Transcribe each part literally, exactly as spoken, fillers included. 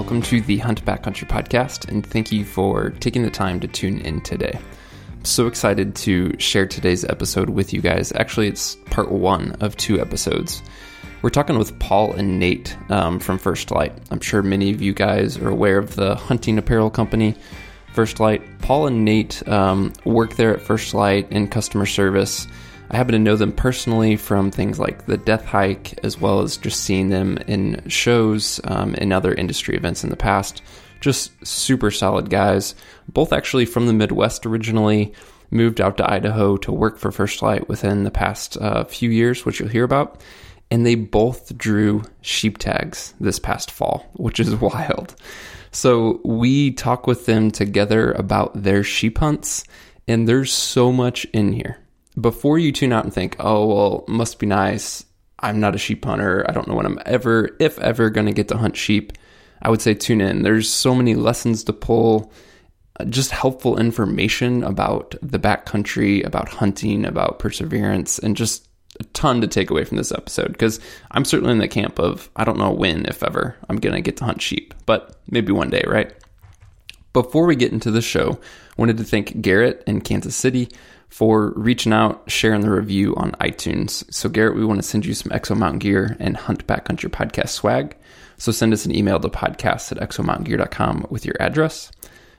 Welcome to the Hunt Back Country podcast, and thank you for taking the time to tune in today. I'm so excited to share today's episode with you guys. Actually, it's part one of two episodes. We're talking with Paul and Nate um, from First Lite. I'm sure many of you guys are aware of the hunting apparel company, First Lite. Paul and Nate um, work there at First Lite in customer service. I happen to know them personally from things like the Death Hike, as well as just seeing them in shows um, and other industry events in the past. Just super solid guys. Both actually from the Midwest originally, moved out to Idaho to work for First Lite within the past uh, few years, which you'll hear about. And they both drew sheep tags this past fall, which is wild. So we talk with them together about their sheep hunts, and there's so much in here. Before you tune out and think, oh, well, must be nice, I'm not a sheep hunter, I don't know when I'm ever, if ever, going to get to hunt sheep, I would say tune in. There's so many lessons to pull, just helpful information about the backcountry, about hunting, about perseverance, and just a ton to take away from this episode, because I'm certainly in the camp of, I don't know when, if ever, I'm going to get to hunt sheep, but maybe one day, right? Before we get into the show, wanted to thank Garrett in Kansas City for reaching out, sharing the review on iTunes. So Garrett, we want to send you some Exo Mountain Gear and Hunt Back Country podcast swag. So send us an email to podcast at exo mountain gear dot com with your address.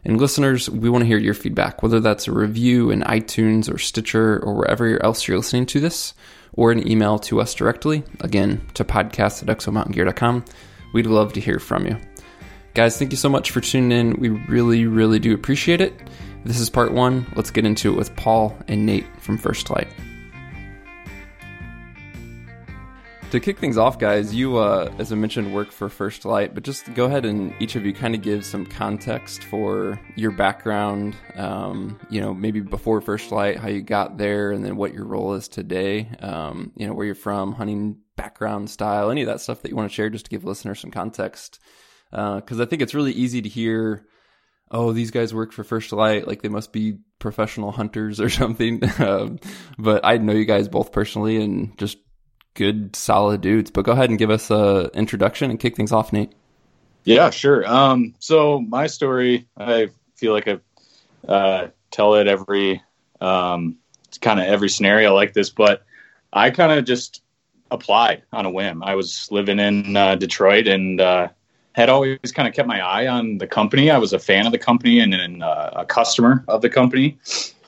And listeners, we want to hear your feedback, whether that's a review in iTunes or Stitcher or wherever else you're listening to this, or an email to us directly, again, to podcast at exo mountain gear dot com. We'd love to hear from you. Guys, thank you so much for tuning in. We really, really do appreciate it. This is part one. Let's get into it with Paul and Nate from First Lite. To kick things off, guys, you, uh, as I mentioned, work for First Lite, but just go ahead and each of you kind of give some context for your background, um, you know, maybe before First Lite, how you got there, and then what your role is today, um, you know, where you're from, hunting background style, any of that stuff that you want to share just to give listeners some context, because uh, I think it's really easy to hear, oh, these guys work for First Lite, like they must be professional hunters or something. um, but I know you guys both personally and just good, solid dudes. But go ahead and give us an introduction and kick things off, Nate. Yeah, sure. Um, so my story, I feel like I uh, tell it every um, kind of every scenario like this, but I kind of just applied on a whim. I was living in uh, Detroit and uh, had always kind of kept my eye on the company. I was a fan of the company and, and uh, a customer of the company.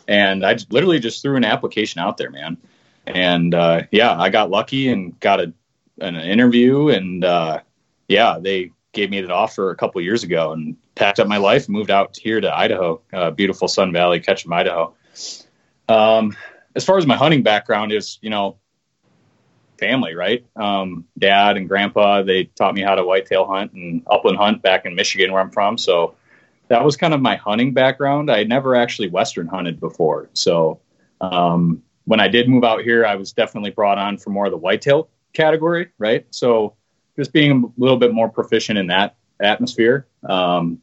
And I literally just threw an application out there, man. And, uh, yeah, I got lucky and got a, an interview and, uh, yeah, they gave me that offer a couple years ago and packed up my life and moved out here to Idaho, uh, beautiful Sun Valley, Ketchum, Idaho. Um, as far as my hunting background is, you know, family, right? Um, dad and grandpa, they taught me how to whitetail hunt and upland hunt back in Michigan where I'm from. So that was kind of my hunting background. I had never actually Western hunted before. So, um, when I did move out here, I was definitely brought on for more of the whitetail category, right? So just being a little bit more proficient in that atmosphere. Um,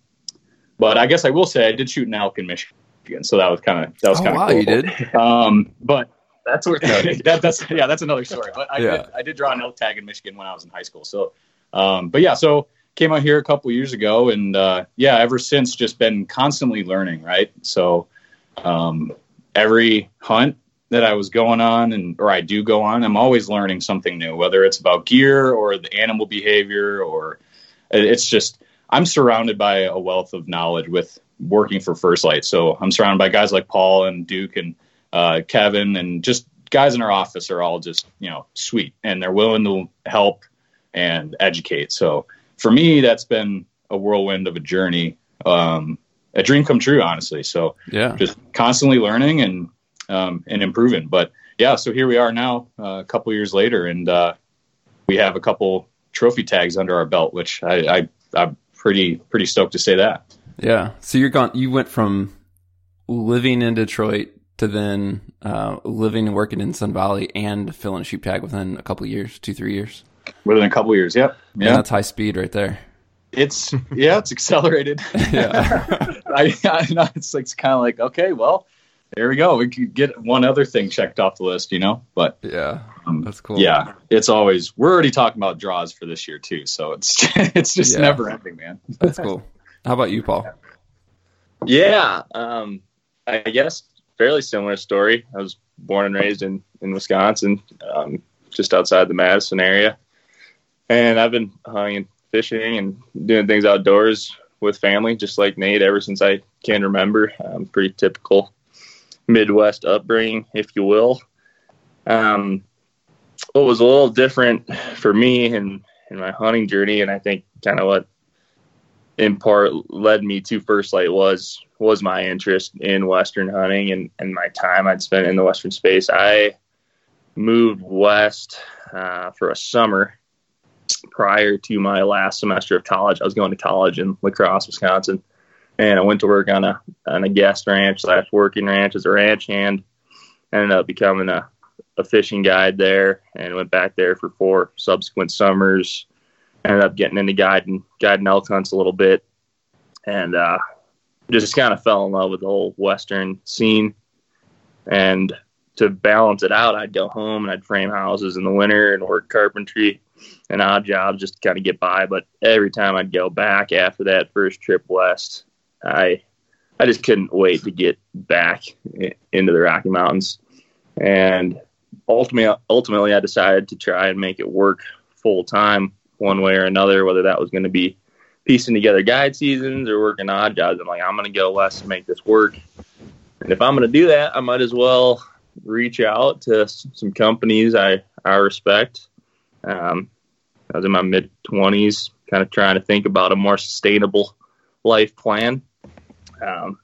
but I guess I will say I did shoot an elk in Michigan, so that was kind of that was oh, kind of wow, cool. You did, um, but that's worth noting. that, that's yeah, that's another story. But I yeah. did I did draw an elk tag in Michigan when I was in high school. So, um, but yeah, so came out here a couple years ago, and uh, yeah, ever since just been constantly learning, right? So um, every hunt that I was going on and, or I do go on, I'm always learning something new, whether it's about gear or the animal behavior, or it's just, I'm surrounded by a wealth of knowledge with working for First Lite. So I'm surrounded by guys like Paul and Duke and uh, Kevin, and just guys in our office are all just, you know, sweet, and they're willing to help and educate. So for me, that's been a whirlwind of a journey, um, a dream come true, honestly. So yeah, just constantly learning and, Um, and improving. But yeah, so here we are now uh, a couple years later, and uh, we have a couple trophy tags under our belt, which I, I, I'm pretty pretty stoked to say that. Yeah. So you're gone. You went from living in Detroit to then uh, living and working in Sun Valley and filling a sheep tag within a couple of years, two three years. Within a couple of years, yep. Yeah, and that's high speed right there. It's yeah, it's accelerated. yeah, I, I know, it's like, it's kind of like okay, well. there we go. We could get one other thing checked off the list, you know? But yeah, um, that's cool. Yeah, it's always, we're already talking about draws for this year too. So it's, it's just yeah. never ending, man. That's cool. How about you, Paul? Yeah. Um, I guess fairly similar story. I was born and raised in, in Wisconsin, um, just outside the Madison area. And I've been hunting and fishing and doing things outdoors with family, just like Nate, ever since I can remember. Um, pretty typical Midwest upbringing, if you will. Um, what was a little different for me in, in my hunting journey, and I think kind of what in part led me to First Lite was was my interest in Western hunting and, and my time I'd spent in the Western space. I moved west uh, for a summer prior to my last semester of college. I was going to college in La Crosse, Wisconsin, and I went to work on a on a guest ranch slash working ranch as a ranch hand. I ended up becoming a, a fishing guide there and went back there for four subsequent summers. Ended up getting into guiding, guiding elk hunts a little bit, and uh, just kind of fell in love with the whole Western scene. And to balance it out, I'd go home and I'd frame houses in the winter and work carpentry and odd jobs just to kind of get by. But every time I'd go back after that first trip west, I I just couldn't wait to get back into the Rocky Mountains. And ultimately, ultimately I decided to try and make it work full time one way or another, whether that was going to be piecing together guide seasons or working odd jobs. I'm like, I'm going to go west and make this work. And if I'm going to do that, I might as well reach out to some companies I, I respect. Um, I was in my mid twenties, kind of trying to think about a more sustainable life plan. Um,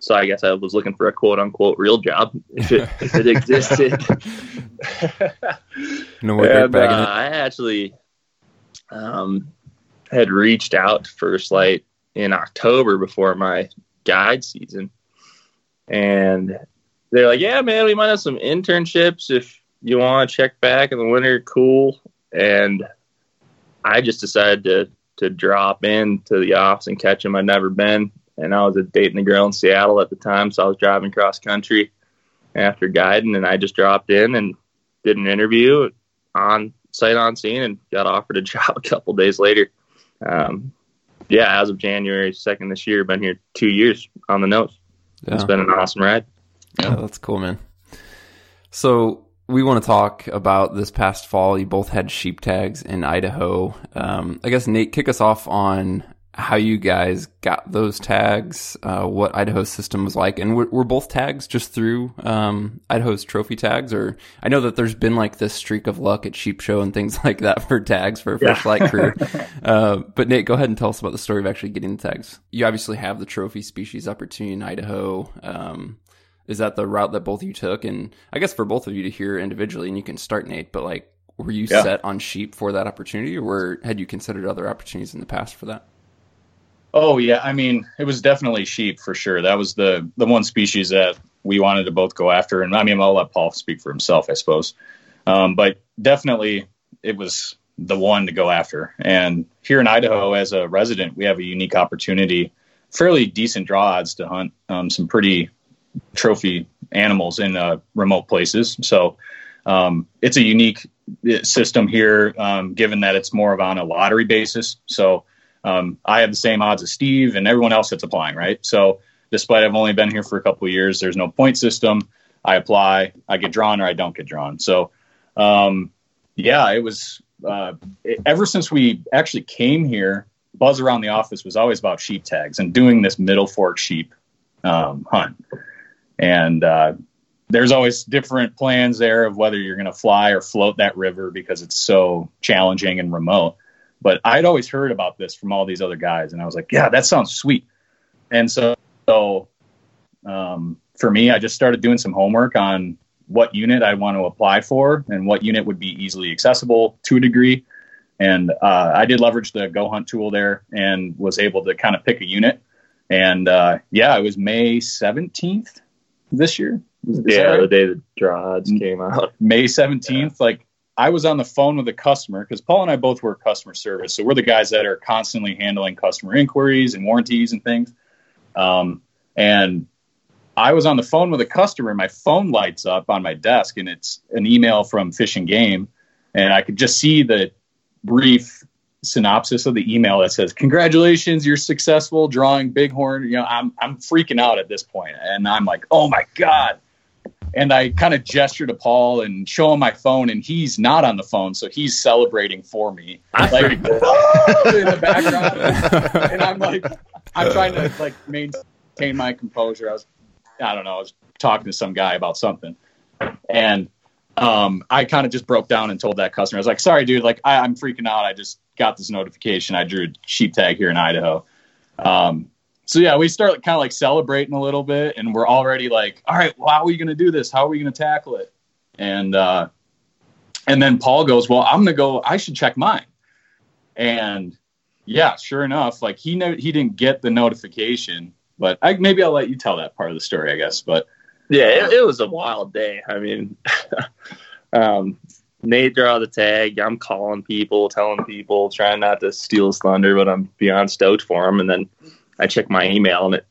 so I guess I was looking for a quote unquote real job if it, if it existed. No more and, uh, I actually, um, had reached out to First Lite in October before my guide season. And they're like, yeah, man, we might have some internships if you want to check back in the winter, cool. And I just decided to, to drop into the office in Ketchum. I'd never been, and I was dating a girl in Seattle at the time, so I was driving cross country after guiding, and I just dropped in and did an interview on site, on scene, and got offered a job a couple days later. Um, yeah, as of January second this year, been here two years on the nose. Yeah. It's been an awesome ride. Yeah, yeah, that's cool, man. So we want to talk about this past fall. You both had sheep tags in Idaho. Um, I guess, Nate, kick us off on how you guys got those tags, uh, what Idaho's system was like. And were, were both tags just through um, Idaho's trophy tags? Or I know that there's been like this streak of luck at Sheep Show and things like that for tags for a yeah. First Lite career. Uh, but, Nate, go ahead and tell us about the story of actually getting the tags. You obviously have the trophy species opportunity in Idaho. Um Is that the route that both of you took? And I guess for both of you to hear individually, and you can start, Nate, but like, were you yeah. set on sheep for that opportunity, or were, had you considered other opportunities in the past for that? Oh yeah. I mean, it was definitely sheep for sure. That was the, the one species that we wanted to both go after. And I mean, I'll let Paul speak for himself, I suppose. Um, but definitely it was the one to go after. And here in Idaho, as a resident, we have a unique opportunity, fairly decent draw odds to hunt um, some pretty trophy animals in uh, remote places. So um, it's a unique system here, um, given that it's more of on a lottery basis. So um, I have the same odds as Steve and everyone else that's applying, right? So despite I've only been here for a couple of years, there's no point system. I apply, I get drawn, or I don't get drawn. So um, yeah, it was uh, it, ever since we actually came here, buzz around the office was always about sheep tags and doing this Middle Fork sheep um, hunt. And uh, there's always different plans there of whether you're going to fly or float that river because it's so challenging and remote. But I'd always heard about this from all these other guys, and I was like, yeah, that sounds sweet. And so, so um, for me, I just started doing some homework on what unit I want to apply for and what unit would be easily accessible to a degree. And uh, I did leverage the Go Hunt tool there and was able to kind of pick a unit. And uh, yeah, it was May seventeenth. This year, is yeah, right? The day the draw odds came out, May seventeenth. Yeah. Like I was on the phone with a customer because Paul and I both work customer service, so we're the guys that are constantly handling customer inquiries and warranties and things. Um, and I was on the phone with a customer, and my phone lights up on my desk, and it's an email from Fish and Game, and I could just see the brief synopsis of the email that says, "Congratulations, you're successful drawing bighorn." You know, I'm I'm freaking out at this point, and I'm like, "Oh my God!" And I kind of gesture to Paul and show him my phone, and he's not on the phone, so he's celebrating for me, I like oh! in the background, and I'm like, I'm trying to like maintain my composure. I was, I don't know, I was talking to some guy about something, and um, I kind of just broke down and told that customer, I was like, "Sorry, dude, like I, I'm freaking out. I just got this notification. I drew a sheep tag here in Idaho." Um, so yeah, we start kind of like celebrating a little bit, and we're already like, all right, well, how are we going to do this? How are we going to tackle it? And, uh, and then Paul goes, "Well, I'm going to go, I should check mine." And yeah, sure enough, like he knew he didn't get the notification, but I, maybe I'll let you tell that part of the story, I guess. But yeah, it, it was a wild day. I mean, um, Nate draw the tag. I'm calling people, telling people, trying not to steal his thunder, but I'm beyond stoked for him. And then I check my email, and it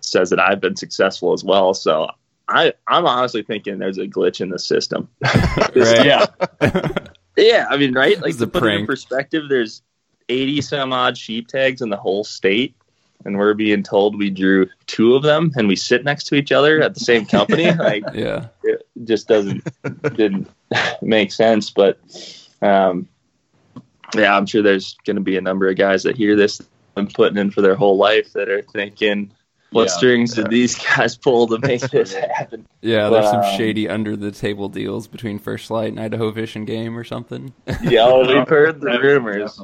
says that I've been successful as well. So I, I'm honestly thinking there's a glitch in the system. Yeah, yeah. I mean, right? Like, to put it in perspective, there's eighty some odd sheep tags in the whole state, and we're being told we drew two of them, and we sit next to each other at the same company. Like, yeah, it just doesn't didn't make sense. But um, yeah, I'm sure there's going to be a number of guys that hear this and putting in for their whole life that are thinking, what yeah, strings yeah. did these guys pull to make this happen? Yeah, but there's some um, shady under the table deals between First Lite and Idaho Fish and Game or something. Yeah, we've heard the rumors.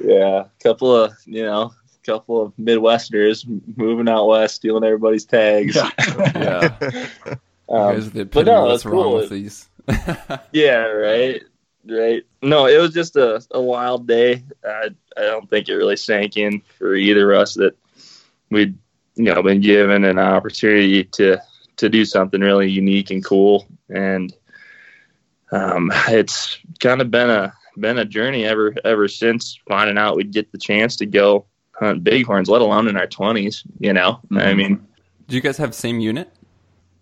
Yeah, a couple of, you know, a couple of Midwesterners moving out west, stealing everybody's tags. Yeah. yeah. Um, Here's the epitome no, of what's cool. wrong with these. Yeah, right, right. No, it was just a, a wild day. I, I don't think it really sank in for either of us that we'd, you know, been given an opportunity to, to do something really unique and cool. And um, it's kind of been a, been a journey ever ever since finding out we'd get the chance to go hunt bighorns, let alone in our twenties, you know. Mm-hmm. I mean, do you guys have the same unit?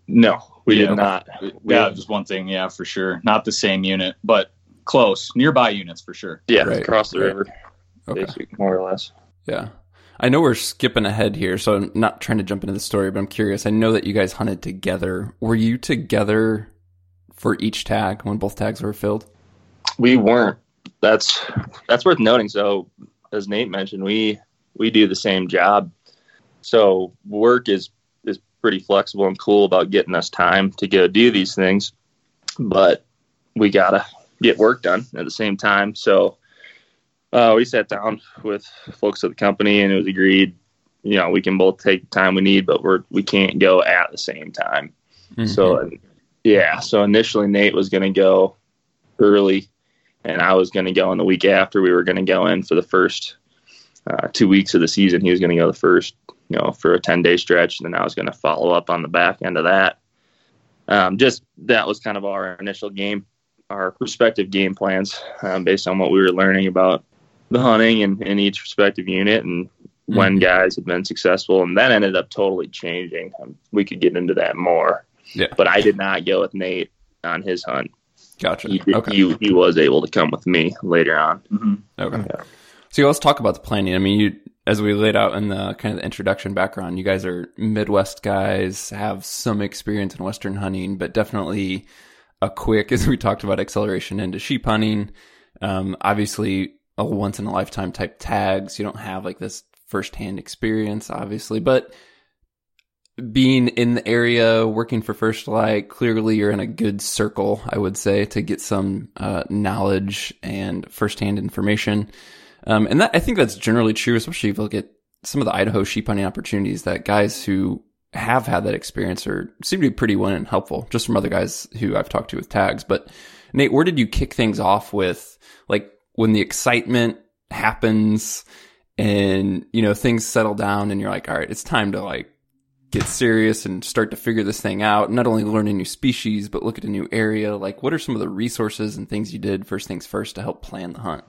No, we yeah. did not. We yeah, just one thing, yeah, for sure. Not the same unit, but close, nearby units for sure. Yeah, right. Across the right. river, okay. Basically, more or less. Yeah. I know we're skipping ahead here, so I'm not trying to jump into the story, but I'm curious. I know that you guys hunted together. Were you together for each tag when both tags were filled? We weren't. That's that's worth noting. So, as Nate mentioned, we we do the same job. So work is is pretty flexible and cool about getting us time to go do these things, but we gotta get work done at the same time. So uh, we sat down with folks at the company, and it was agreed, you know, we can both take the time we need, but we're we can't go at the same time. Mm-hmm. So yeah, so initially Nate was going to go early, and I was going to go in the week after. We were going to go in for the first uh, two weeks of the season. He was going to go the first, you know, for a ten-day stretch, and then I was going to follow up on the back end of that. Um, just that was kind of our initial game, our respective game plans, um, based on what we were learning about the hunting and in each respective unit and mm-hmm. when guys had been successful. And that ended up totally changing. Um, we could get into that more. Yeah. But I did not go with Nate on his hunt. Gotcha. He, did, okay. he, he was able to come with me later on. Mm-hmm. Okay. Yeah. So let's talk about the planning. I mean, you, as we laid out in the kind of the introduction background, you guys are Midwest guys, have some experience in Western hunting, but definitely a quick, as we talked about, acceleration into sheep hunting. Um, obviously, a once in a lifetime type tags. You don't have like this firsthand experience, obviously, but being in the area, working for First Lite, clearly you're in a good circle, I would say, to get some uh, knowledge and firsthand information. Um, and that, I think that's generally true, especially if you look at some of the Idaho sheep hunting opportunities that guys who have had that experience are seem to be pretty willing and helpful, just from other guys who I've talked to with tags. But Nate, where did you kick things off with, like, when the excitement happens and, you know, things settle down and you're like, all right, it's time to, like, get serious and start to figure this thing out, not only learn a new species, but look at a new area? Like, what are some of the resources and things you did first things first to help plan the hunt?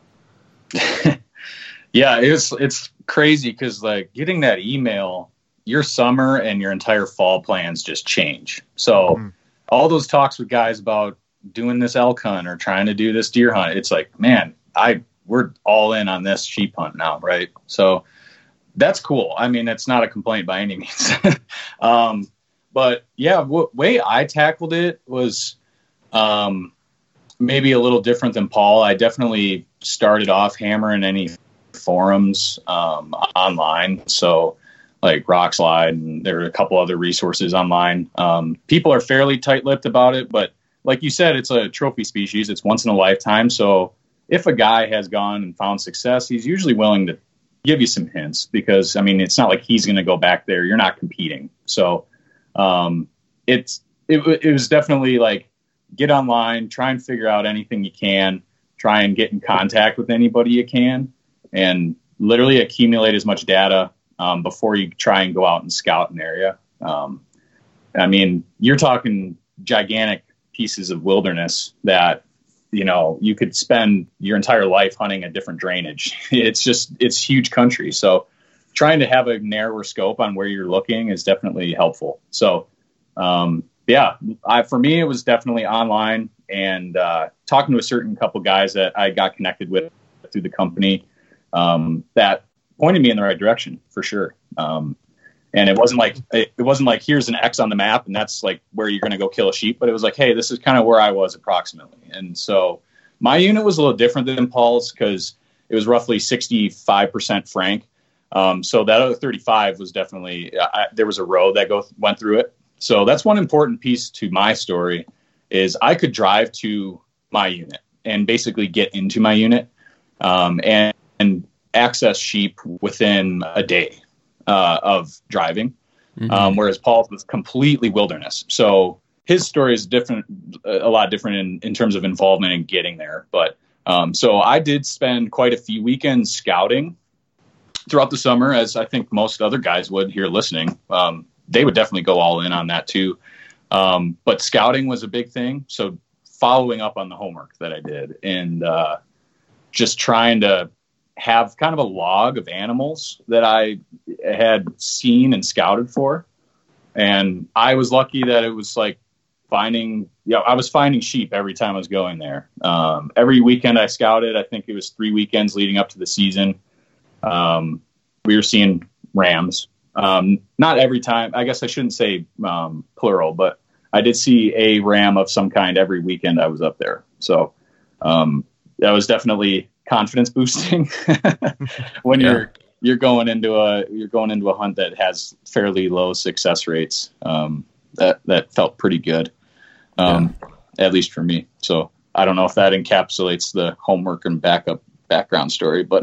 Yeah, it's, it's crazy. Cause like getting that email your summer and your entire fall plans just change. So mm. all those talks with guys about doing this elk hunt or trying to do this deer hunt, it's like, man, I we're all in on this sheep hunt now, right? So that's cool. I mean, it's not a complaint by any means. um, but yeah, w- way I tackled it was um, maybe a little different than Paul. I definitely started off hammering any forums um, online. So like Rockslide, and there are a couple other resources online. Um, people are fairly tight-lipped about it, but like you said, it's a trophy species. It's once in a lifetime. So if a guy has gone and found success, he's usually willing to give you some hints because, I mean, it's not like he's going to go back there. You're not competing. So um, it's it, it was definitely like get online, try and figure out anything you can, try and get in contact with anybody you can, and literally accumulate as much data um, before you try and go out and scout an area. Um, I mean, you're talking gigantic pieces of wilderness that, you know, you could spend your entire life hunting a different drainage. It's just, it's huge country. So trying to have a narrower scope on where you're looking is definitely helpful. So, um, yeah, I, for me, it was definitely online and uh, talking to a certain couple guys that I got connected with through the company um, that pointed me in the right direction for sure. Um, and it wasn't like, it wasn't like, here's an X on the map and that's like where you're going to go kill a sheep. But it was like, hey, this is kind of where I was approximately. And so my unit was a little different than Paul's because it was roughly sixty-five percent Frank. Um, so that other thirty-five was definitely, I, there was a road that go, went through it. So that's one important piece to my story is I could drive to my unit and basically get into my unit um, and, and access sheep within a day uh, of driving. Mm-hmm. Um, whereas Paul's was completely wilderness. So his story is different, a lot different in, in terms of involvement in getting there. But um, so I did spend quite a few weekends scouting throughout the summer, as I think most other guys would here listening. Um, they would definitely go all in on that too. Um, but scouting was a big thing. So following up on the homework that I did and uh, just trying to have kind of a log of animals that I had seen and scouted for. And I was lucky that it was like finding, you know, I was finding sheep every time I was going there. Um, every weekend I scouted, I think it was three weekends leading up to the season. Um, we were seeing rams. Um, not every time, I guess I shouldn't say, um, plural, but I did see a ram of some kind every weekend I was up there. So, um, that was definitely confidence boosting when yeah. you're, you're going into a, you're going into a hunt that has fairly low success rates. Um, that, that felt pretty good. Um, yeah. At least for me. So I don't know if that encapsulates the homework and backup background story, but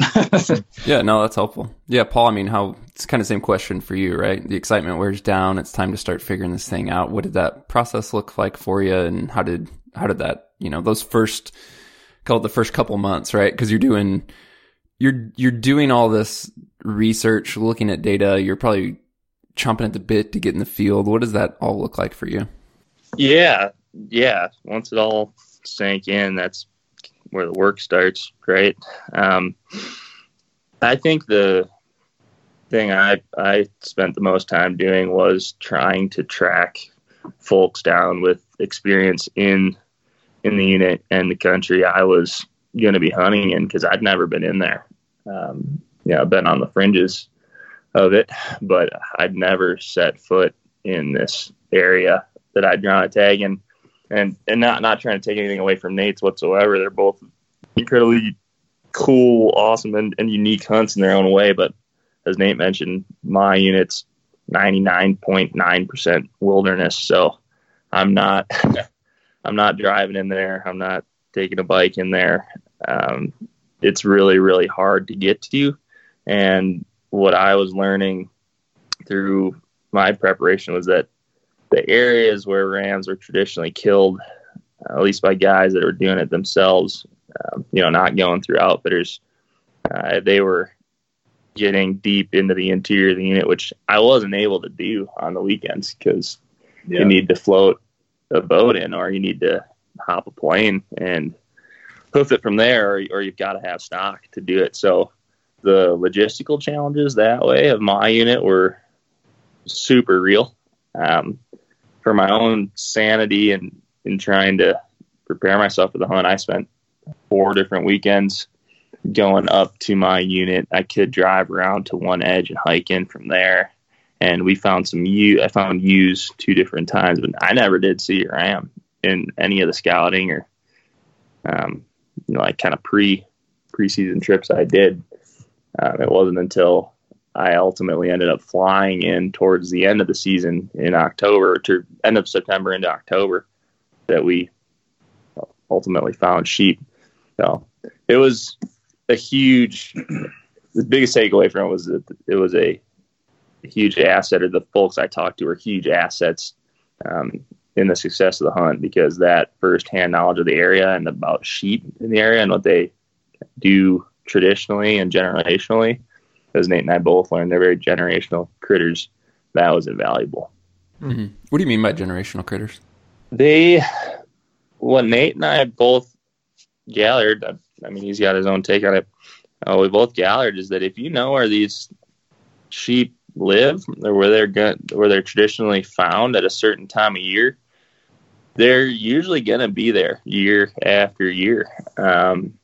yeah, no, that's helpful. Yeah. Paul, I mean, how it's kind of same question for you, right? The excitement wears down. It's time to start figuring this thing out. What did that process look like for you? And how did, how did that, you know, those first, call it the first couple months, right? Cause you're doing, you're, you're doing all this research, looking at data. You're probably chomping at the bit to get in the field. What does that all look like for you? Yeah. Yeah. Once it all sank in, that's where the work starts, right? Um, I think the thing I I spent the most time doing was trying to track folks down with experience in in the unit and the country I was going to be hunting in because I'd never been in there. Um, yeah, I've been on the fringes of it, but I'd never set foot in this area that I'd drawn a tag in. And and not, not trying to take anything away from Nate's whatsoever. They're both incredibly cool, awesome, and, and unique hunts in their own way. But as Nate mentioned, my unit's ninety-nine point nine percent wilderness. So I'm not I'm not driving in there. I'm not taking a bike in there. Um, it's really, really hard to get to. And what I was learning through my preparation was that the areas where rams were traditionally killed, uh, at least by guys that were doing it themselves, um, you know, not going through outfitters, uh, they were getting deep into the interior of the unit, which I wasn't able to do on the weekends because yeah. you need to float a boat in or you need to hop a plane and hoof it from there, or, or you've got to have stock to do it. So the logistical challenges that way of my unit were super real. Um, for my own sanity and in trying to prepare myself for the hunt, I spent four different weekends going up to my unit. I could drive around to one edge and hike in from there. And we found some ewes. I found ewes two different times, but I never did see a ram in any of the scouting or, um, you know, like kind of pre pre-season trips I did. Um, it wasn't until I ultimately ended up flying in towards the end of the season in October, to end of September into October, that we ultimately found sheep. So it was a huge, the biggest takeaway from it was that it was a huge asset, or the folks I talked to were huge assets um, in the success of the hunt, because that firsthand knowledge of the area and about sheep in the area and what they do traditionally and generationally, as Nate and I both learned, they're very generational critters. That was invaluable. Mm-hmm. What do you mean by generational critters? They, what Nate and I both gathered, I mean, he's got his own take on it. Uh, we both gathered is that if you know where these sheep live, or where they're go- where they're traditionally found at a certain time of year, they're usually going to be there year after year. Um,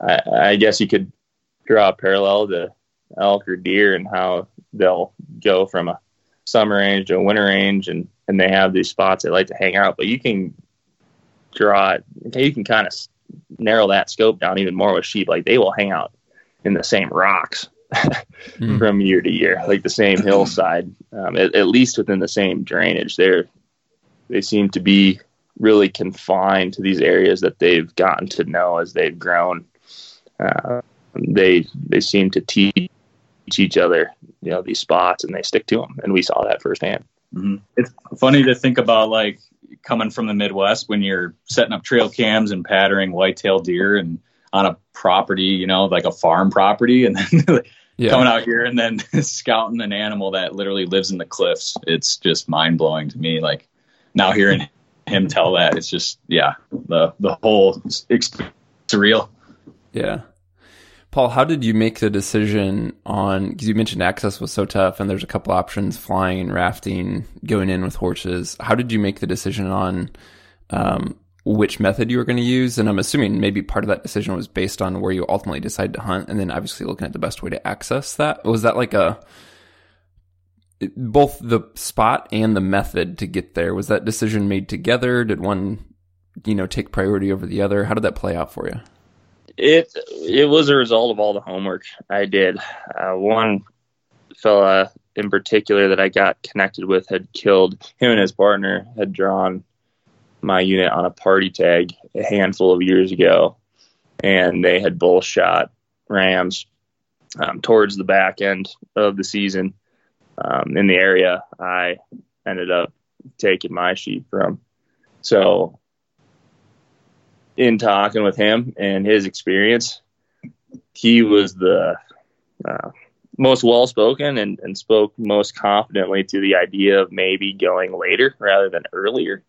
I, I guess you could draw a parallel to elk or deer and how they'll go from a summer range to a winter range, and, and they have these spots they like to hang out. But you can draw it, you can kind of narrow that scope down even more with sheep. Like, they will hang out in the same rocks mm. from year to year, like the same hillside, um, at, at least within the same drainage. They're, they seem to be really confined to these areas that they've gotten to know as they've grown. Uh, they they seem to teach each other, you know, these spots, and they stick to them. And we saw that firsthand. Mm-hmm. It's funny to think about, like, coming from the Midwest, when you're setting up trail cams and pattering whitetail deer and on a property, you know, like a farm property, and then yeah. coming out here and then scouting an animal that literally lives in the cliffs. It's just mind blowing to me. Like, now hearing him tell that, it's just, yeah, the, the whole experience is real. Yeah. Paul, how did you make the decision on, because you mentioned access was so tough and there's a couple options, flying and rafting, going in with horses. How did you make the decision on um, which method you were going to use? And I'm assuming maybe part of that decision was based on where you ultimately decided to hunt, and then obviously looking at the best way to access that. Was that like a, both the spot and the method to get there, was that decision made together? Did one, you know, take priority over the other? How did that play out for you? It it was a result of all the homework I did. Uh, one fella in particular that I got connected with had killed, him and his partner had drawn my unit on a party tag a handful of years ago, and they had both shot rams um, towards the back end of the season um, in the area I ended up taking my sheep from. So in talking with him and his experience, he was the uh, most well-spoken and, and spoke most confidently to the idea of maybe going later rather than earlier.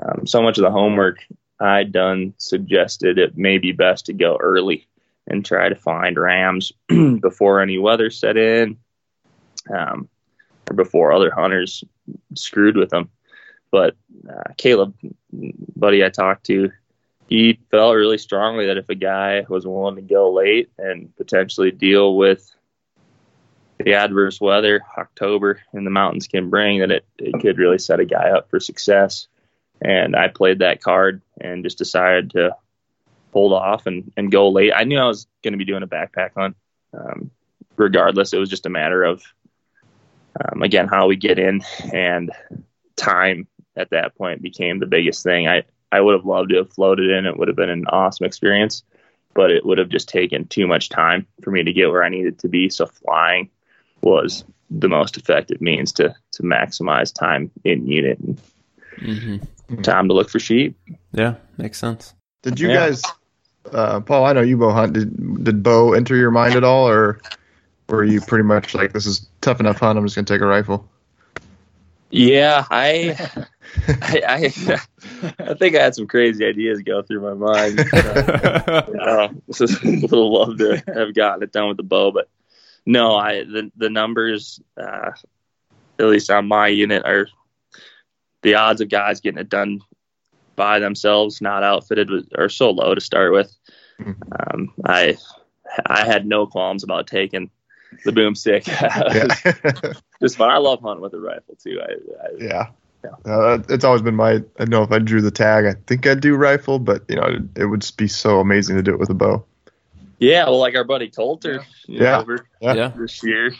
Um, so much of the homework I'd done suggested it may be best to go early and try to find rams before any weather set in, um, or before other hunters screwed with them. But uh, Caleb, buddy I talked to, he felt really strongly that if a guy was willing to go late and potentially deal with the adverse weather October in the mountains can bring, that it, it could really set a guy up for success. And I played that card and just decided to hold off and, and go late. I knew I was going to be doing a backpack hunt. Um, regardless, it was just a matter of, um, again, how we get in, and time at that point became the biggest thing. I, I would have loved to have floated in. It would have been an awesome experience, but it would have just taken too much time for me to get where I needed to be. So flying was the most effective means to to maximize time in unit and mm-hmm. time to look for sheep. Yeah, makes sense. Did you yeah. guys, uh, Paul, I know you bow hunt. Did, did bow enter your mind at all, or were you pretty much like, this is tough enough hunt, I'm just going to take a rifle? Yeah, I... I, I I think I had some crazy ideas go through my mind. Uh, you know, just would have loved to have gotten it done with the bow, but no, I the the numbers, uh, at least on my unit, are the odds of guys getting it done by themselves, not outfitted, with, are so low to start with. Mm-hmm. Um, I I had no qualms about taking the boomstick. Just fun. I love hunting with a rifle too. I, I, yeah. Yeah. Uh, it's always been my, I know if I drew the tag, I think I'd do rifle, but you know, it, it would just be so amazing to do it with a bow. Yeah. Well, like our buddy Colter, yeah. You know, yeah. yeah. This year,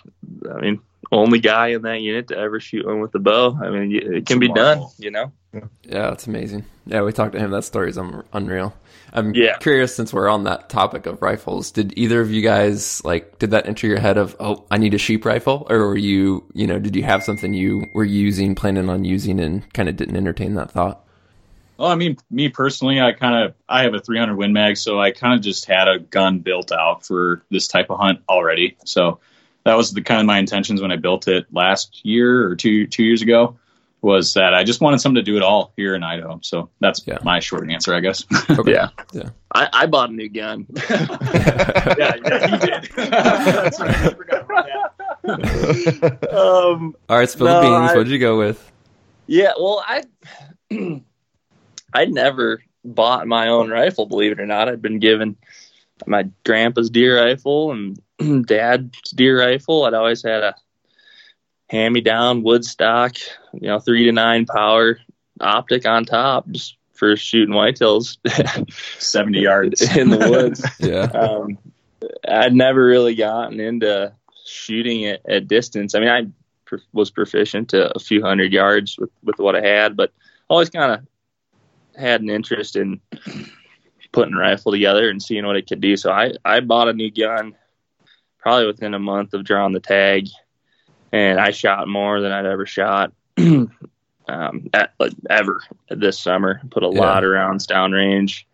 I mean, only guy in that unit to ever shoot one with a bow. I mean, it it's can be done, you know? Yeah. yeah. It's amazing. Yeah. We talked to him. That story is un- unreal. I'm yeah. curious, since we're on that topic of rifles, did either of you guys, like, did that enter your head of, oh, I need a sheep rifle? Or were you, you know, did you have something you were using, planning on using, and kind of didn't entertain that thought? Well, I mean, me personally, I kind of, I have a three hundred Win Mag, so I kind of just had a gun built out for this type of hunt already. So that was the kind of my intentions when I built it last year or two, two years ago. Was that I just wanted something to do it all here in Idaho. So that's yeah. my short answer, I guess. Okay. Yeah. yeah. I, I bought a new gun. yeah, yeah, you did. That's right. I forgot about that. um, all right, spill no, the beans. I, what did you go with? Yeah, well, I I never bought my own rifle, believe it or not. I'd been given my grandpa's deer rifle and dad's deer rifle. I'd always had a hand-me-down wood stock, you know, three to nine power optic on top just for shooting whitetails, seventy yards in the woods. yeah, um, I'd never really gotten into shooting at, at distance. I mean, I pr- was proficient to a few hundred yards with, with what I had, but always kind of had an interest in putting a rifle together and seeing what it could do. So I, I bought a new gun probably within a month of drawing the tag. And I shot more than I'd ever shot um, at, like, ever this summer. Put a yeah. lot of rounds downrange.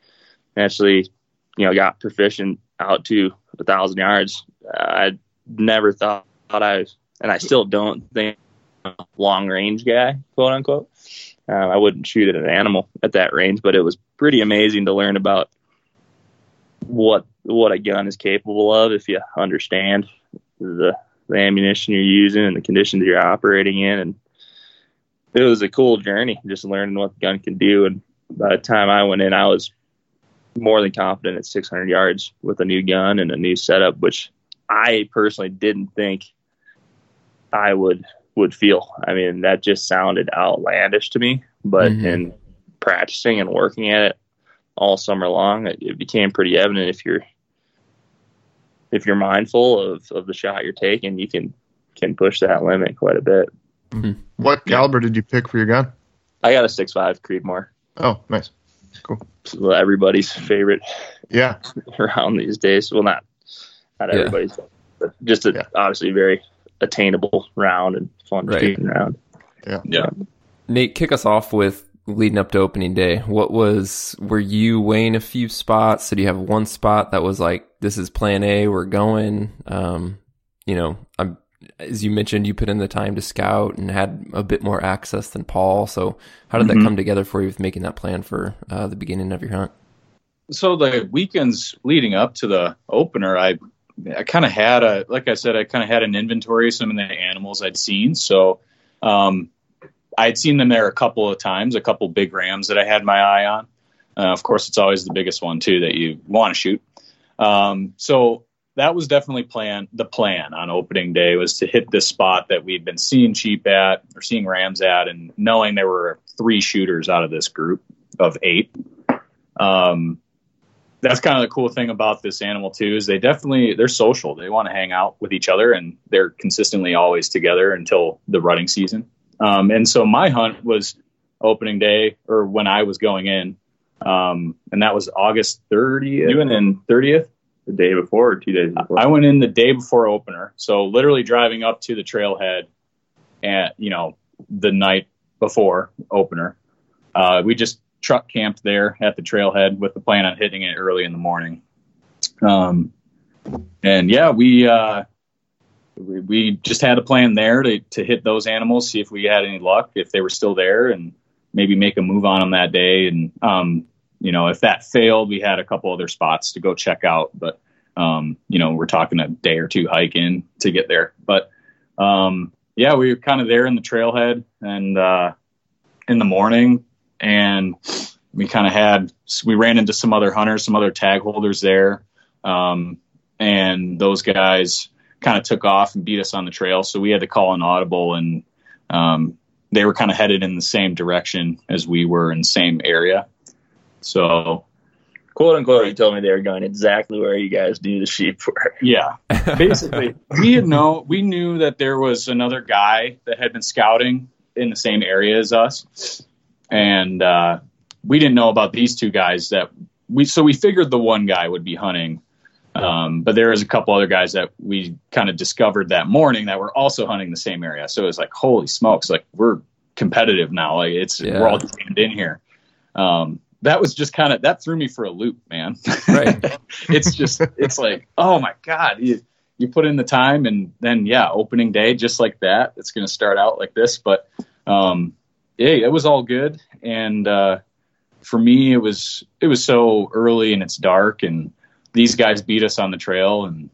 Actually, you know, got proficient out to a thousand yards. Uh, I never thought, thought I, and I still don't think I'm a long range guy, quote unquote. Uh, I wouldn't shoot at an animal at that range, but it was pretty amazing to learn about what what a gun is capable of if you understand the. the ammunition you're using and the conditions you're operating in. And it was a cool journey, just learning what the gun can do. And by the time I went in, I was more than confident at six hundred yards with a new gun and a new setup, which I personally didn't think I would, would feel. I mean, that just sounded outlandish to me, but mm-hmm. in practicing and working at it all summer long, it, it became pretty evident if you're, if you're mindful of, of the shot you're taking, you can, can push that limit quite a bit. Mm-hmm. What caliber did you pick for your gun? I got a six point five Creedmoor. Oh, nice. Cool. So everybody's favorite yeah. around these days. Well, not not yeah. everybody's, but just a yeah. obviously very attainable round and fun right. shooting round. Yeah. yeah. Nate, kick us off with leading up to opening day. What was, were you weighing a few spots? Did you have one spot that was like, this is plan A, we're going? Um, you know, I'm, as you mentioned, you put in the time to scout and had a bit more access than Paul. So how did mm-hmm. that come together for you with making that plan for uh, the beginning of your hunt? So the weekends leading up to the opener, I, I kind of had a, like I said, I kind of had an inventory of some of the animals I'd seen. So, um, I had seen them there a couple of times, a couple big rams that I had my eye on. Uh, of course, it's always the biggest one, too, that you want to shoot. Um, so that was definitely plan. The plan on opening day was to hit this spot that we'd been seeing sheep at or seeing rams at, and knowing there were three shooters out of this group of eight. Um, that's kind of the cool thing about this animal, too, is they definitely, they're social. They want to hang out with each other, and they're consistently always together until the rutting season. Um, and so my hunt was opening day, or when I was going in, um, and that was August thirtieth. You went in thirtieth? The day before or two days before? I went in the day before opener, so literally driving up to the trailhead at, you know, the night before opener. Uh, we just truck camped there at the trailhead with the plan on hitting it early in the morning. Um, and, yeah, we... Uh, We just had a plan there to, to hit those animals, see if we had any luck, if they were still there, and maybe make a move on them that day. And, um, you know, if that failed, we had a couple other spots to go check out. But Um, you know, we're talking a day or two hike in to get there, but, um, yeah, we were kind of there in the trailhead and, uh, in the morning, and we kind of had, we ran into some other hunters, some other tag holders there. Um, and those guys kind of took off and beat us on the trail. So we had to call an audible, and, um, they were kind of headed in the same direction as we were, in the same area. So, quote unquote, you told me they were going exactly where you guys knew the sheep were. Yeah, basically, we had no, we knew that there was another guy that had been scouting in the same area as us, and uh, we didn't know about these two guys that we. So we figured the one guy would be hunting, um, but there was a couple other guys that we kind of discovered that morning that were also hunting the same area. So it was like, holy smokes, like we're competitive now. Like it's yeah. we're all jammed in here. Um, That was just kind of, that threw me for a loop, man. Right. It's just, it's like, oh my God, you, you put in the time, and then, yeah, opening day, just like that, it's going to start out like this. But, um, yeah, it was all good. And, uh, for me, it was, it was so early and it's dark, and these guys beat us on the trail, and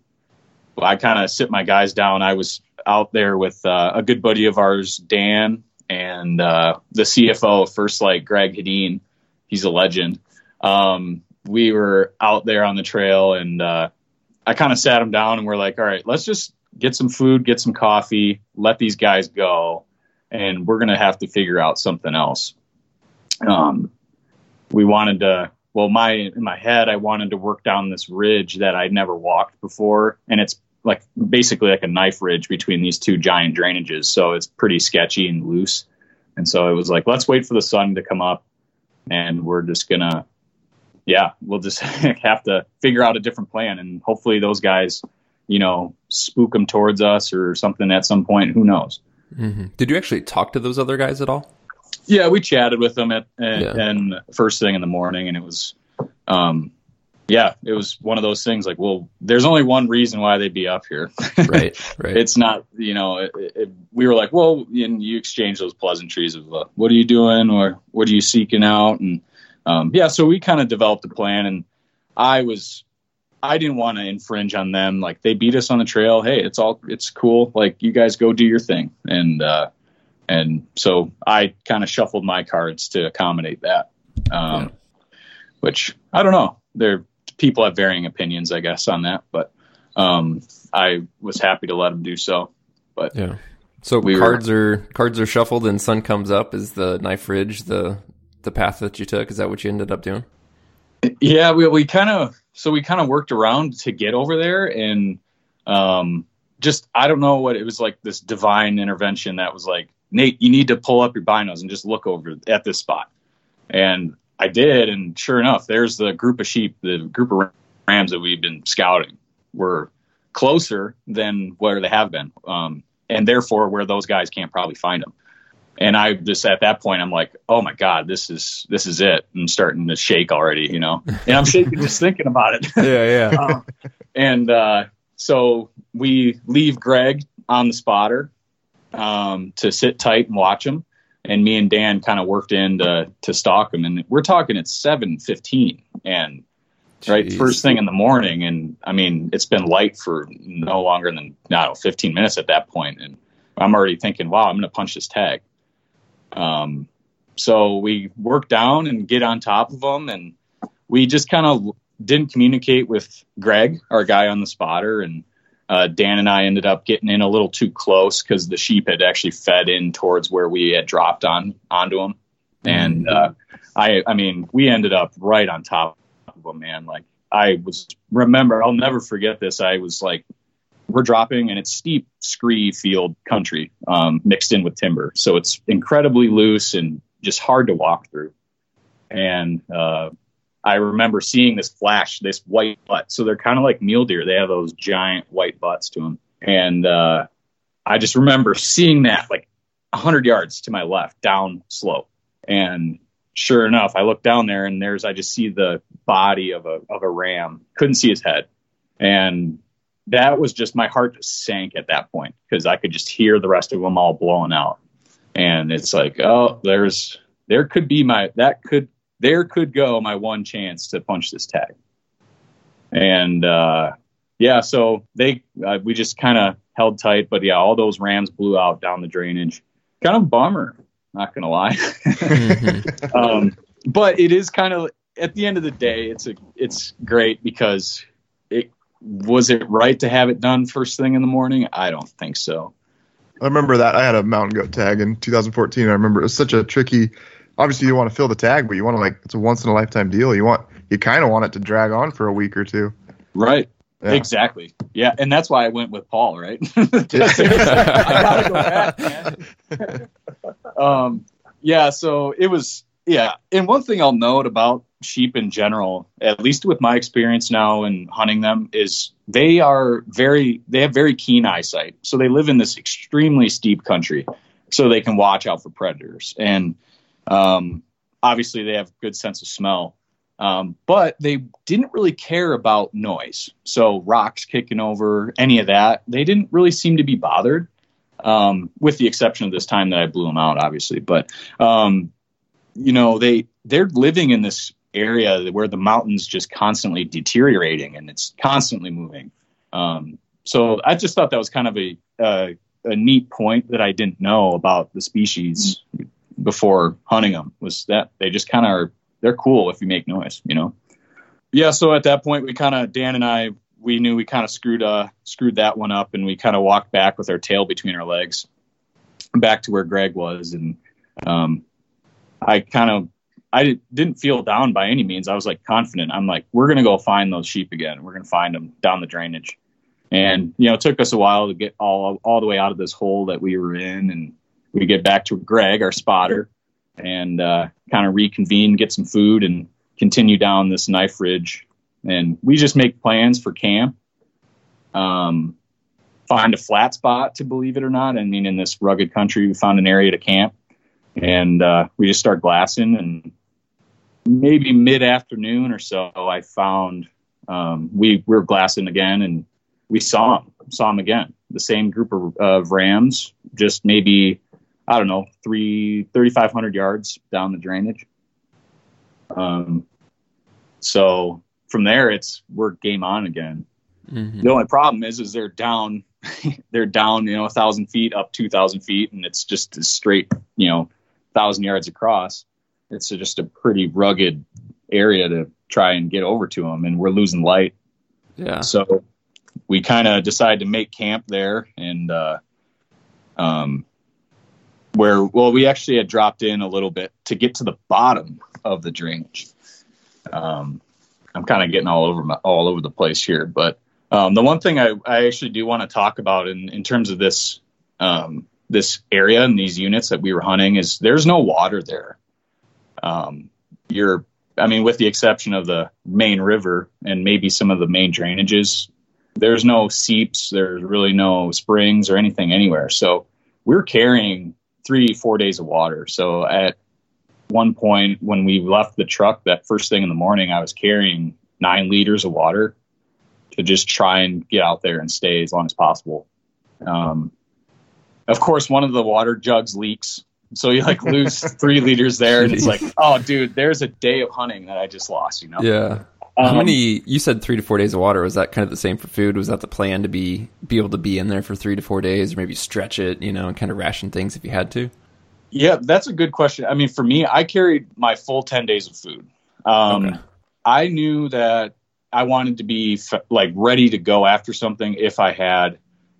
I kind of sit my guys down. I was out there with uh, a good buddy of ours, Dan, and, uh, the C F O of First Lite, Greg Hedin. He's a legend. Um, we were out there on the trail, and uh, I kind of sat him down, and we're like, all right, let's just get some food, get some coffee, let these guys go, and we're going to have to figure out something else. Um, we wanted to, well, my, in my head, I wanted to work down this ridge that I'd never walked before. And it's like basically like a knife ridge between these two giant drainages. So it's pretty sketchy and loose. And so it was like, let's wait for the sun to come up. And we're just gonna, yeah, we'll just have to figure out a different plan, and hopefully those guys, you know, spook them towards us or something at some point. Who knows? Mm-hmm. Did you actually talk to those other guys at all? Yeah, we chatted with them at, at yeah. and first thing in the morning, and it was, um, yeah, it was one of those things like, well, there's only one reason why they'd be up here, right? Right. It's not, you know, it, it, we were like, well, and you exchange those pleasantries of, uh, what are you doing, or what are you seeking out, and um, yeah, so we kind of developed a plan, and I was, I didn't want to infringe on them. Like they beat us on the trail. Hey, it's all, it's cool. Like you guys go do your thing, and uh, and so I kind of shuffled my cards to accommodate that, um, yeah. which I don't know. They're people have varying opinions, I guess, on that, but um, I was happy to let them do so. But yeah, so we cards were, are cards are shuffled, and sun comes up. Is the knife ridge the the path that you took? Is that what you ended up doing? Yeah, we we kind of so we kind of worked around to get over there, and um, just I don't know what it was like. This divine intervention that was like, Nate, you need to pull up your binos and just look over at this spot, and I did, and sure enough, there's the group of sheep, the group of rams that we've been scouting were closer than where they have been, um, and therefore where those guys can't probably find them. And I just at that point, I'm like, oh my God, this is this is it. I'm starting to shake already, you know, and I'm shaking just thinking about it. Yeah, yeah. um, and uh, so we leave Greg on the spotter um, to sit tight and watch him. And me and Dan kind of worked in to, to stalk them. And we're talking at seven fifteen and Jeez. right first thing in the morning. And I mean, it's been light for no longer than I don't know, fifteen minutes at that point. And I'm already thinking, wow, I'm going to punch this tag. Um, so we work down and get on top of them. And we just kind of didn't communicate with Greg, our guy on the spotter. And Uh, Dan and I ended up getting in a little too close because the sheep had actually fed in towards where we had dropped on onto them. And uh, I, I mean, we ended up right on top of them, man. Like I was, remember, I'll never forget this. I was like, we're dropping, and it's steep scree field country um, mixed in with timber. So it's incredibly loose and just hard to walk through. And uh, I remember seeing this flash, this white butt. So they're kind of like mule deer. They have those giant white butts to them. And uh, I just remember seeing that like one hundred yards to my left down slope. And sure enough, I look down there, and there's I just see the body of a of a ram. Couldn't see his head. And that was just my heart just sank at that point because I could just hear the rest of them all blowing out. And it's like, oh, there's there could be my that could. There could go my one chance to punch this tag. And uh, yeah, so they uh, we just kind of held tight. But yeah, all those rams blew out down the drainage. Kind of bummer, not gonna lie. mm-hmm. um, but it is kind of, at the end of the day, it's a, it's great because it was it right to have it done first thing in the morning? I don't think so. I remember that. I had a mountain goat tag in two thousand fourteen. I remember it was such a tricky. Obviously, you want to fill the tag, but you want to, like, it's a once in a lifetime deal. You want you kind of want it to drag on for a week or two. Right. Yeah. Exactly. Yeah, and that's why I went with Paul, right? I gotta go back, man. um, yeah. So it was. Yeah, and one thing I'll note about sheep in general, at least with my experience now in hunting them, is they are very they have very keen eyesight. So they live in this extremely steep country, so they can watch out for predators. And um, obviously, they have a good sense of smell, um, but they didn't really care about noise. So rocks kicking over, any of that, they didn't really seem to be bothered, um, with the exception of this time that I blew them out, obviously. But um, you know, they they're living in this area where the mountain's just constantly deteriorating and it's constantly moving. Um, so I just thought that was kind of a, uh, a neat point that I didn't know about the species before hunting them, was that they just kind of are, they're cool if you make noise, you know? Yeah. So at that point we kind of, Dan and I, we knew we kind of screwed, uh, screwed that one up, and we kind of walked back with our tail between our legs back to where Greg was. And, um, I kind of, I didn't feel down by any means. I was like confident. I'm like, we're going to go find those sheep again. We're going to find them down the drainage. And, you know, it took us a while to get all, all the way out of this hole that we were in. And we get back to Greg, our spotter, and uh, kind of reconvene, get some food, and continue down this knife ridge. And we just make plans for camp. Um, find a flat spot, to believe it or not. I mean, in this rugged country, we found an area to camp. And uh, we just start glassing, and maybe mid-afternoon or so, I found um, we, we were glassing again, and we saw them, saw them again. The same group of, of rams, just maybe, I don't know, three, thirty-five hundred yards down the drainage. Um, so from there, it's we're game on again. Mm-hmm. The only problem is, is they're down, they're down, you know, a thousand feet, up two thousand feet, and it's just a straight, you know, thousand yards across. It's just a pretty rugged area to try and get over to them, and we're losing light. Yeah. So we kind of decided to make camp there, and uh, um, where well, we actually had dropped in a little bit to get to the bottom of the drainage. Um, I'm kind of getting all over my, all over the place here, but um, the one thing I, I actually do want to talk about in in terms of this. Um, this area and these units that we were hunting is there's no water there. Um, you're, I mean, with the exception of the main river and maybe some of the main drainages, there's no seeps. There's really no springs or anything anywhere. So we're carrying three, four days of water. So at one point when we left the truck, that first thing in the morning, I was carrying nine liters of water to just try and get out there and stay as long as possible. Um, Of course, one of the water jugs leaks, so you like lose three liters there, and it's like, oh, dude, there's a day of hunting that I just lost, you know? Yeah. Um, How many? You said three to four days of water. Was that kind of the same for food? Was that the plan to be be able to be in there for three to four days, or maybe stretch it, you know, and kind of ration things if you had to? Yeah, that's a good question. I mean, for me, I carried my full ten days of food. Um, okay. I knew that I wanted to be like ready to go after something if I had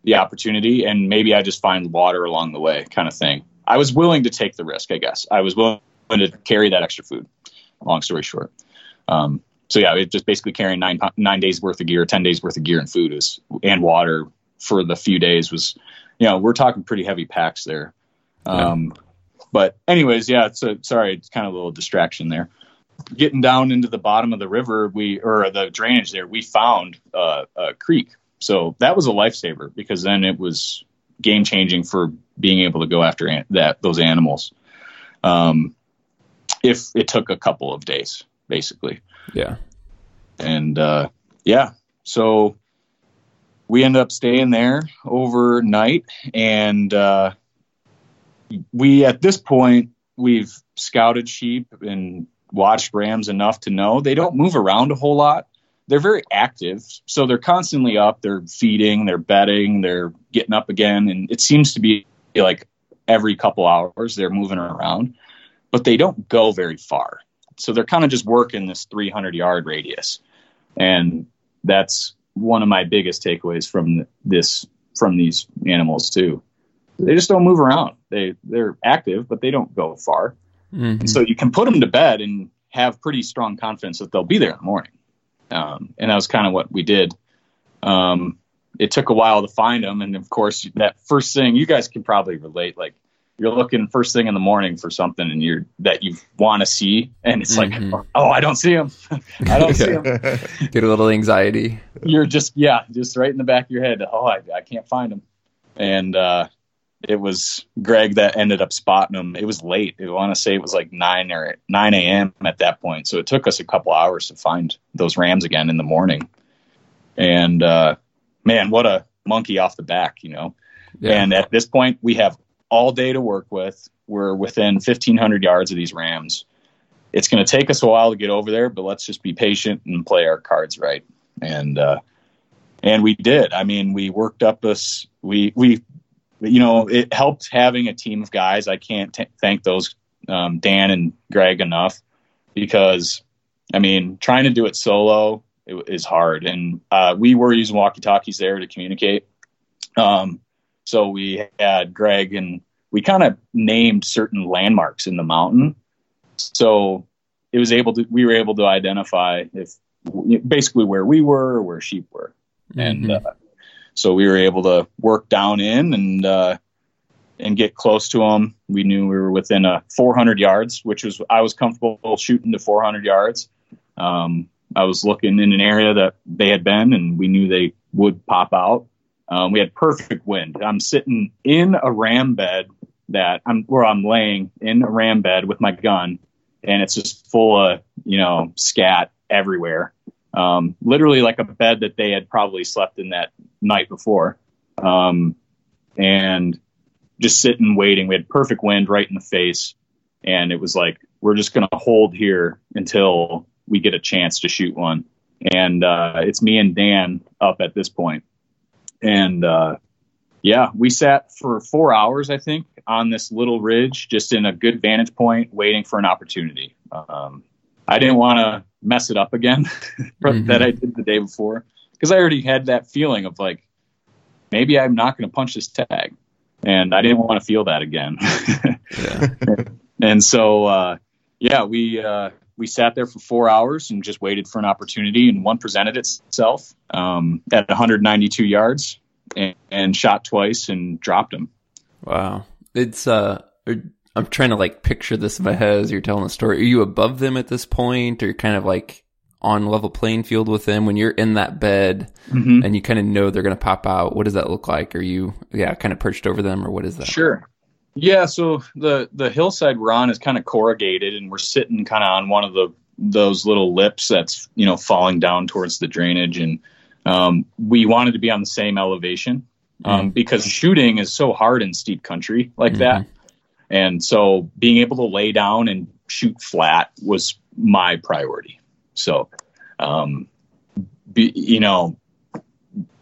the opportunity, and maybe I just find water along the way kind of thing. I was willing to take the risk, I guess. I was willing to carry that extra food, long story short. Um, so yeah, it just basically carrying nine nine days worth of gear, ten days worth of gear and food is, and water for the few days was, you know, we're talking pretty heavy packs there. Um, yeah. But anyways, yeah, it's a, sorry, it's kind of a little distraction there. Getting down into the bottom of the river, we or the drainage there, we found uh, a creek. So that was a lifesaver, because then it was game changing for being able to go after an- that those animals. Um, if it took a couple of days, basically. Yeah. And uh, yeah, so we ended up staying there overnight, and uh, we at this point we've scouted sheep and watched rams enough to know they don't move around a whole lot. they're very active, so they're constantly up. They're feeding, they're bedding, they're getting up again, and it seems to be like every couple hours they're moving around, but they don't go very far. So they're kind of just working this three hundred yard radius, and that's one of my biggest takeaways from this from these animals too. They just don't move around. They they're active, but they don't go far. Mm-hmm. And so you can put them to bed and have pretty strong confidence that they'll be there in the morning. Um, and that was kind of what we did. Um, it took a while to find them. And of course, that first thing, you guys can probably relate, like you're looking first thing in the morning for something and you're that you want to see. And it's mm-hmm. like, oh, I don't see them. I don't see them. Get a little anxiety. You're just, yeah, just right in the back of your head. Oh, I, I can't find them. And, uh, it was Greg that ended up spotting them. It was late. I want to say it was like nine or nine a.m. at that point. So it took us a couple hours to find those rams again in the morning. And uh, man, what a monkey off the back, you know. Yeah. And at this point, we have all day to work with. We're within fifteen hundred yards of these rams. It's going to take us a while to get over there, but let's just be patient and play our cards right. And uh, and we did. I mean, we worked up us. We we. You know, it helped having a team of guys. I can't t- thank those, um, Dan and Greg, enough, because, I mean, trying to do it solo it, is hard. And uh, we were using walkie-talkies there to communicate. Um, so we had Greg, and we kind of named certain landmarks in the mountain. So it was able to. We were able to identify if basically where we were or where sheep were. Mm-hmm. And uh, so we were able to work down in and uh, and get close to them. We knew we were within a four hundred yards, which was I was comfortable shooting to four hundred yards. Um, I was looking in an area that they had been, and we knew they would pop out. Um, we had perfect wind. I'm sitting in a ram bed that I'm where I'm laying in a ram bed with my gun, and it's just full of you know scat everywhere. Um, literally like a bed that they had probably slept in that night before. Um, and just sitting, waiting. We had perfect wind right in the face. And it was like, we're just going to hold here until we get a chance to shoot one. And, uh, it's me and Dan up at this point. And, uh, yeah, we sat for four hours, I think, on this little ridge, just in a good vantage point, waiting for an opportunity. Um, I didn't want to mess it up again mm-hmm. that I did the day before, because I already had that feeling of like, maybe I'm not going to punch this tag, and I didn't want to feel that again. yeah. And so, uh, yeah, we, uh, we sat there for four hours and just waited for an opportunity, and one presented itself, um, at one hundred ninety-two yards and, and shot twice and dropped him. Wow. It's, uh, I'm trying to like picture this in my head as you're telling the story. Are you above them at this point, or you're kind of like on level playing field with them when you're in that bed mm-hmm. and you kind of know they're going to pop out? What does that look like? Are you, yeah, kind of perched over them, or what is that? Sure. Yeah. So the, the hillside we're on is kind of corrugated, and we're sitting kind of on one of the, those little lips that's, you know, falling down towards the drainage. And, um, we wanted to be on the same elevation, um, mm-hmm. because shooting is so hard in steep country like mm-hmm. that. And so being able to lay down and shoot flat was my priority. So, um, be, you know,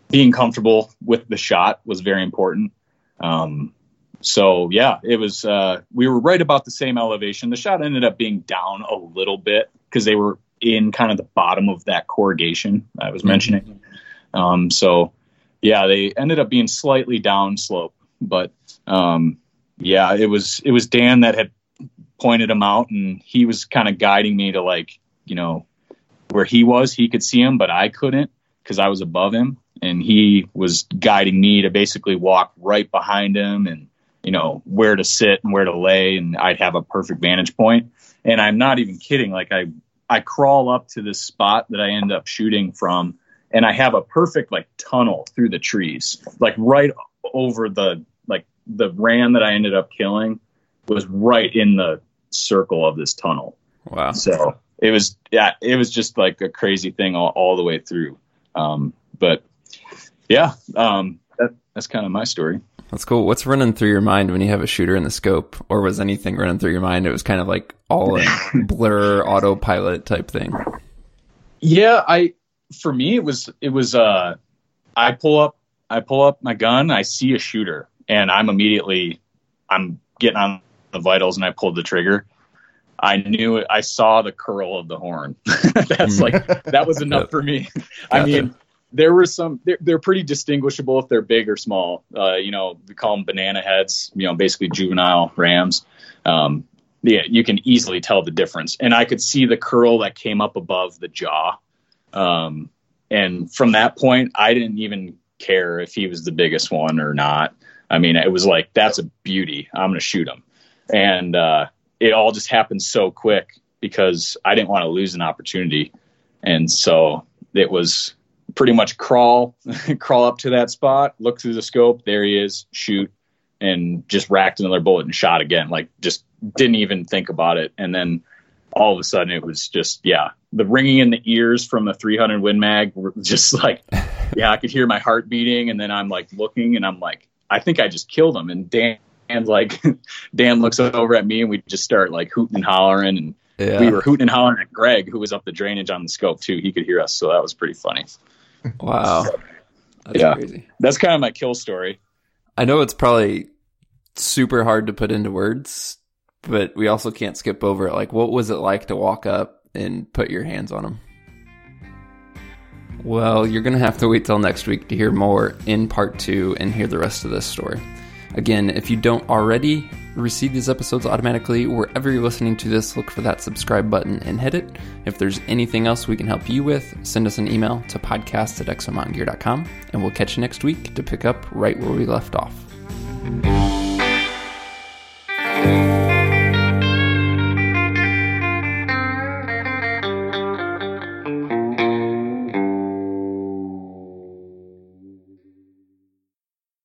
being comfortable with the shot was very important. Um, so yeah, it was, uh, we were right about the same elevation. The shot ended up being down a little bit because they were in kind of the bottom of that corrugation I was mentioning. Mm-hmm. Um, so yeah, they ended up being slightly down slope, but, um, yeah, it was it was Dan that had pointed him out, and he was kind of guiding me to like, you know, where he was. He could see him, but I couldn't because I was above him, and he was guiding me to basically walk right behind him and, you know, where to sit and where to lay, and I'd have a perfect vantage point. And I'm not even kidding. Like I, I crawl up to this spot that I end up shooting from, and I have a perfect like tunnel through the trees, like right over the like. The ram that I ended up killing was right in the circle of this tunnel. Wow. So it was, yeah, it was just like a crazy thing all, all the way through. Um, but yeah, um, that, that's kind of my story. That's cool. What's running through your mind when you have a shooter in the scope, or was anything running through your mind? It was kind of like all in blur autopilot type thing. Yeah. I, for me, it was, it was, uh, I pull up, I pull up my gun, I see a shooter, and I'm immediately, I'm getting on the vitals, and I pulled the trigger. I knew it. I saw the curl of the horn. That's like, that was enough for me. I mean, there were some, they're, they're pretty distinguishable if they're big or small. Uh, you know, we call them banana heads, you know, basically juvenile rams. Um, yeah, you can easily tell the difference. And I could see the curl that came up above the jaw. Um, and from that point, I didn't even care if he was the biggest one or not. I mean, it was like, that's a beauty. I'm going to shoot him. And, uh, it all just happened so quick because I didn't want to lose an opportunity. And so it was pretty much crawl, crawl up to that spot, look through the scope. There he is, shoot, and just racked another bullet and shot again. Like, just didn't even think about it. And then all of a sudden it was just, yeah, the ringing in the ears from the three hundred Win Mag, just like, yeah, I could hear my heart beating. And then I'm like looking and I'm like, I think I just killed him. And Dan, And like Dan looks over at me and we just start like hooting and hollering, and yeah. we were hooting and hollering at Greg, who was up the drainage on the scope too. He could hear us, so that was pretty funny. Wow, that's yeah, crazy. That's kind of my kill story. I know it's probably super hard to put into words, but we also can't skip over it. Like, what was it like to walk up and put your hands on him? Well, you're gonna have to wait till next week to hear more in part two and hear the rest of this story. Again, if you don't already receive these episodes automatically, wherever you're listening to this, look for that subscribe button and hit it. If there's anything else we can help you with, send us an email to podcast at exo mountain gear dot com, and we'll catch you next week to pick up right where we left off.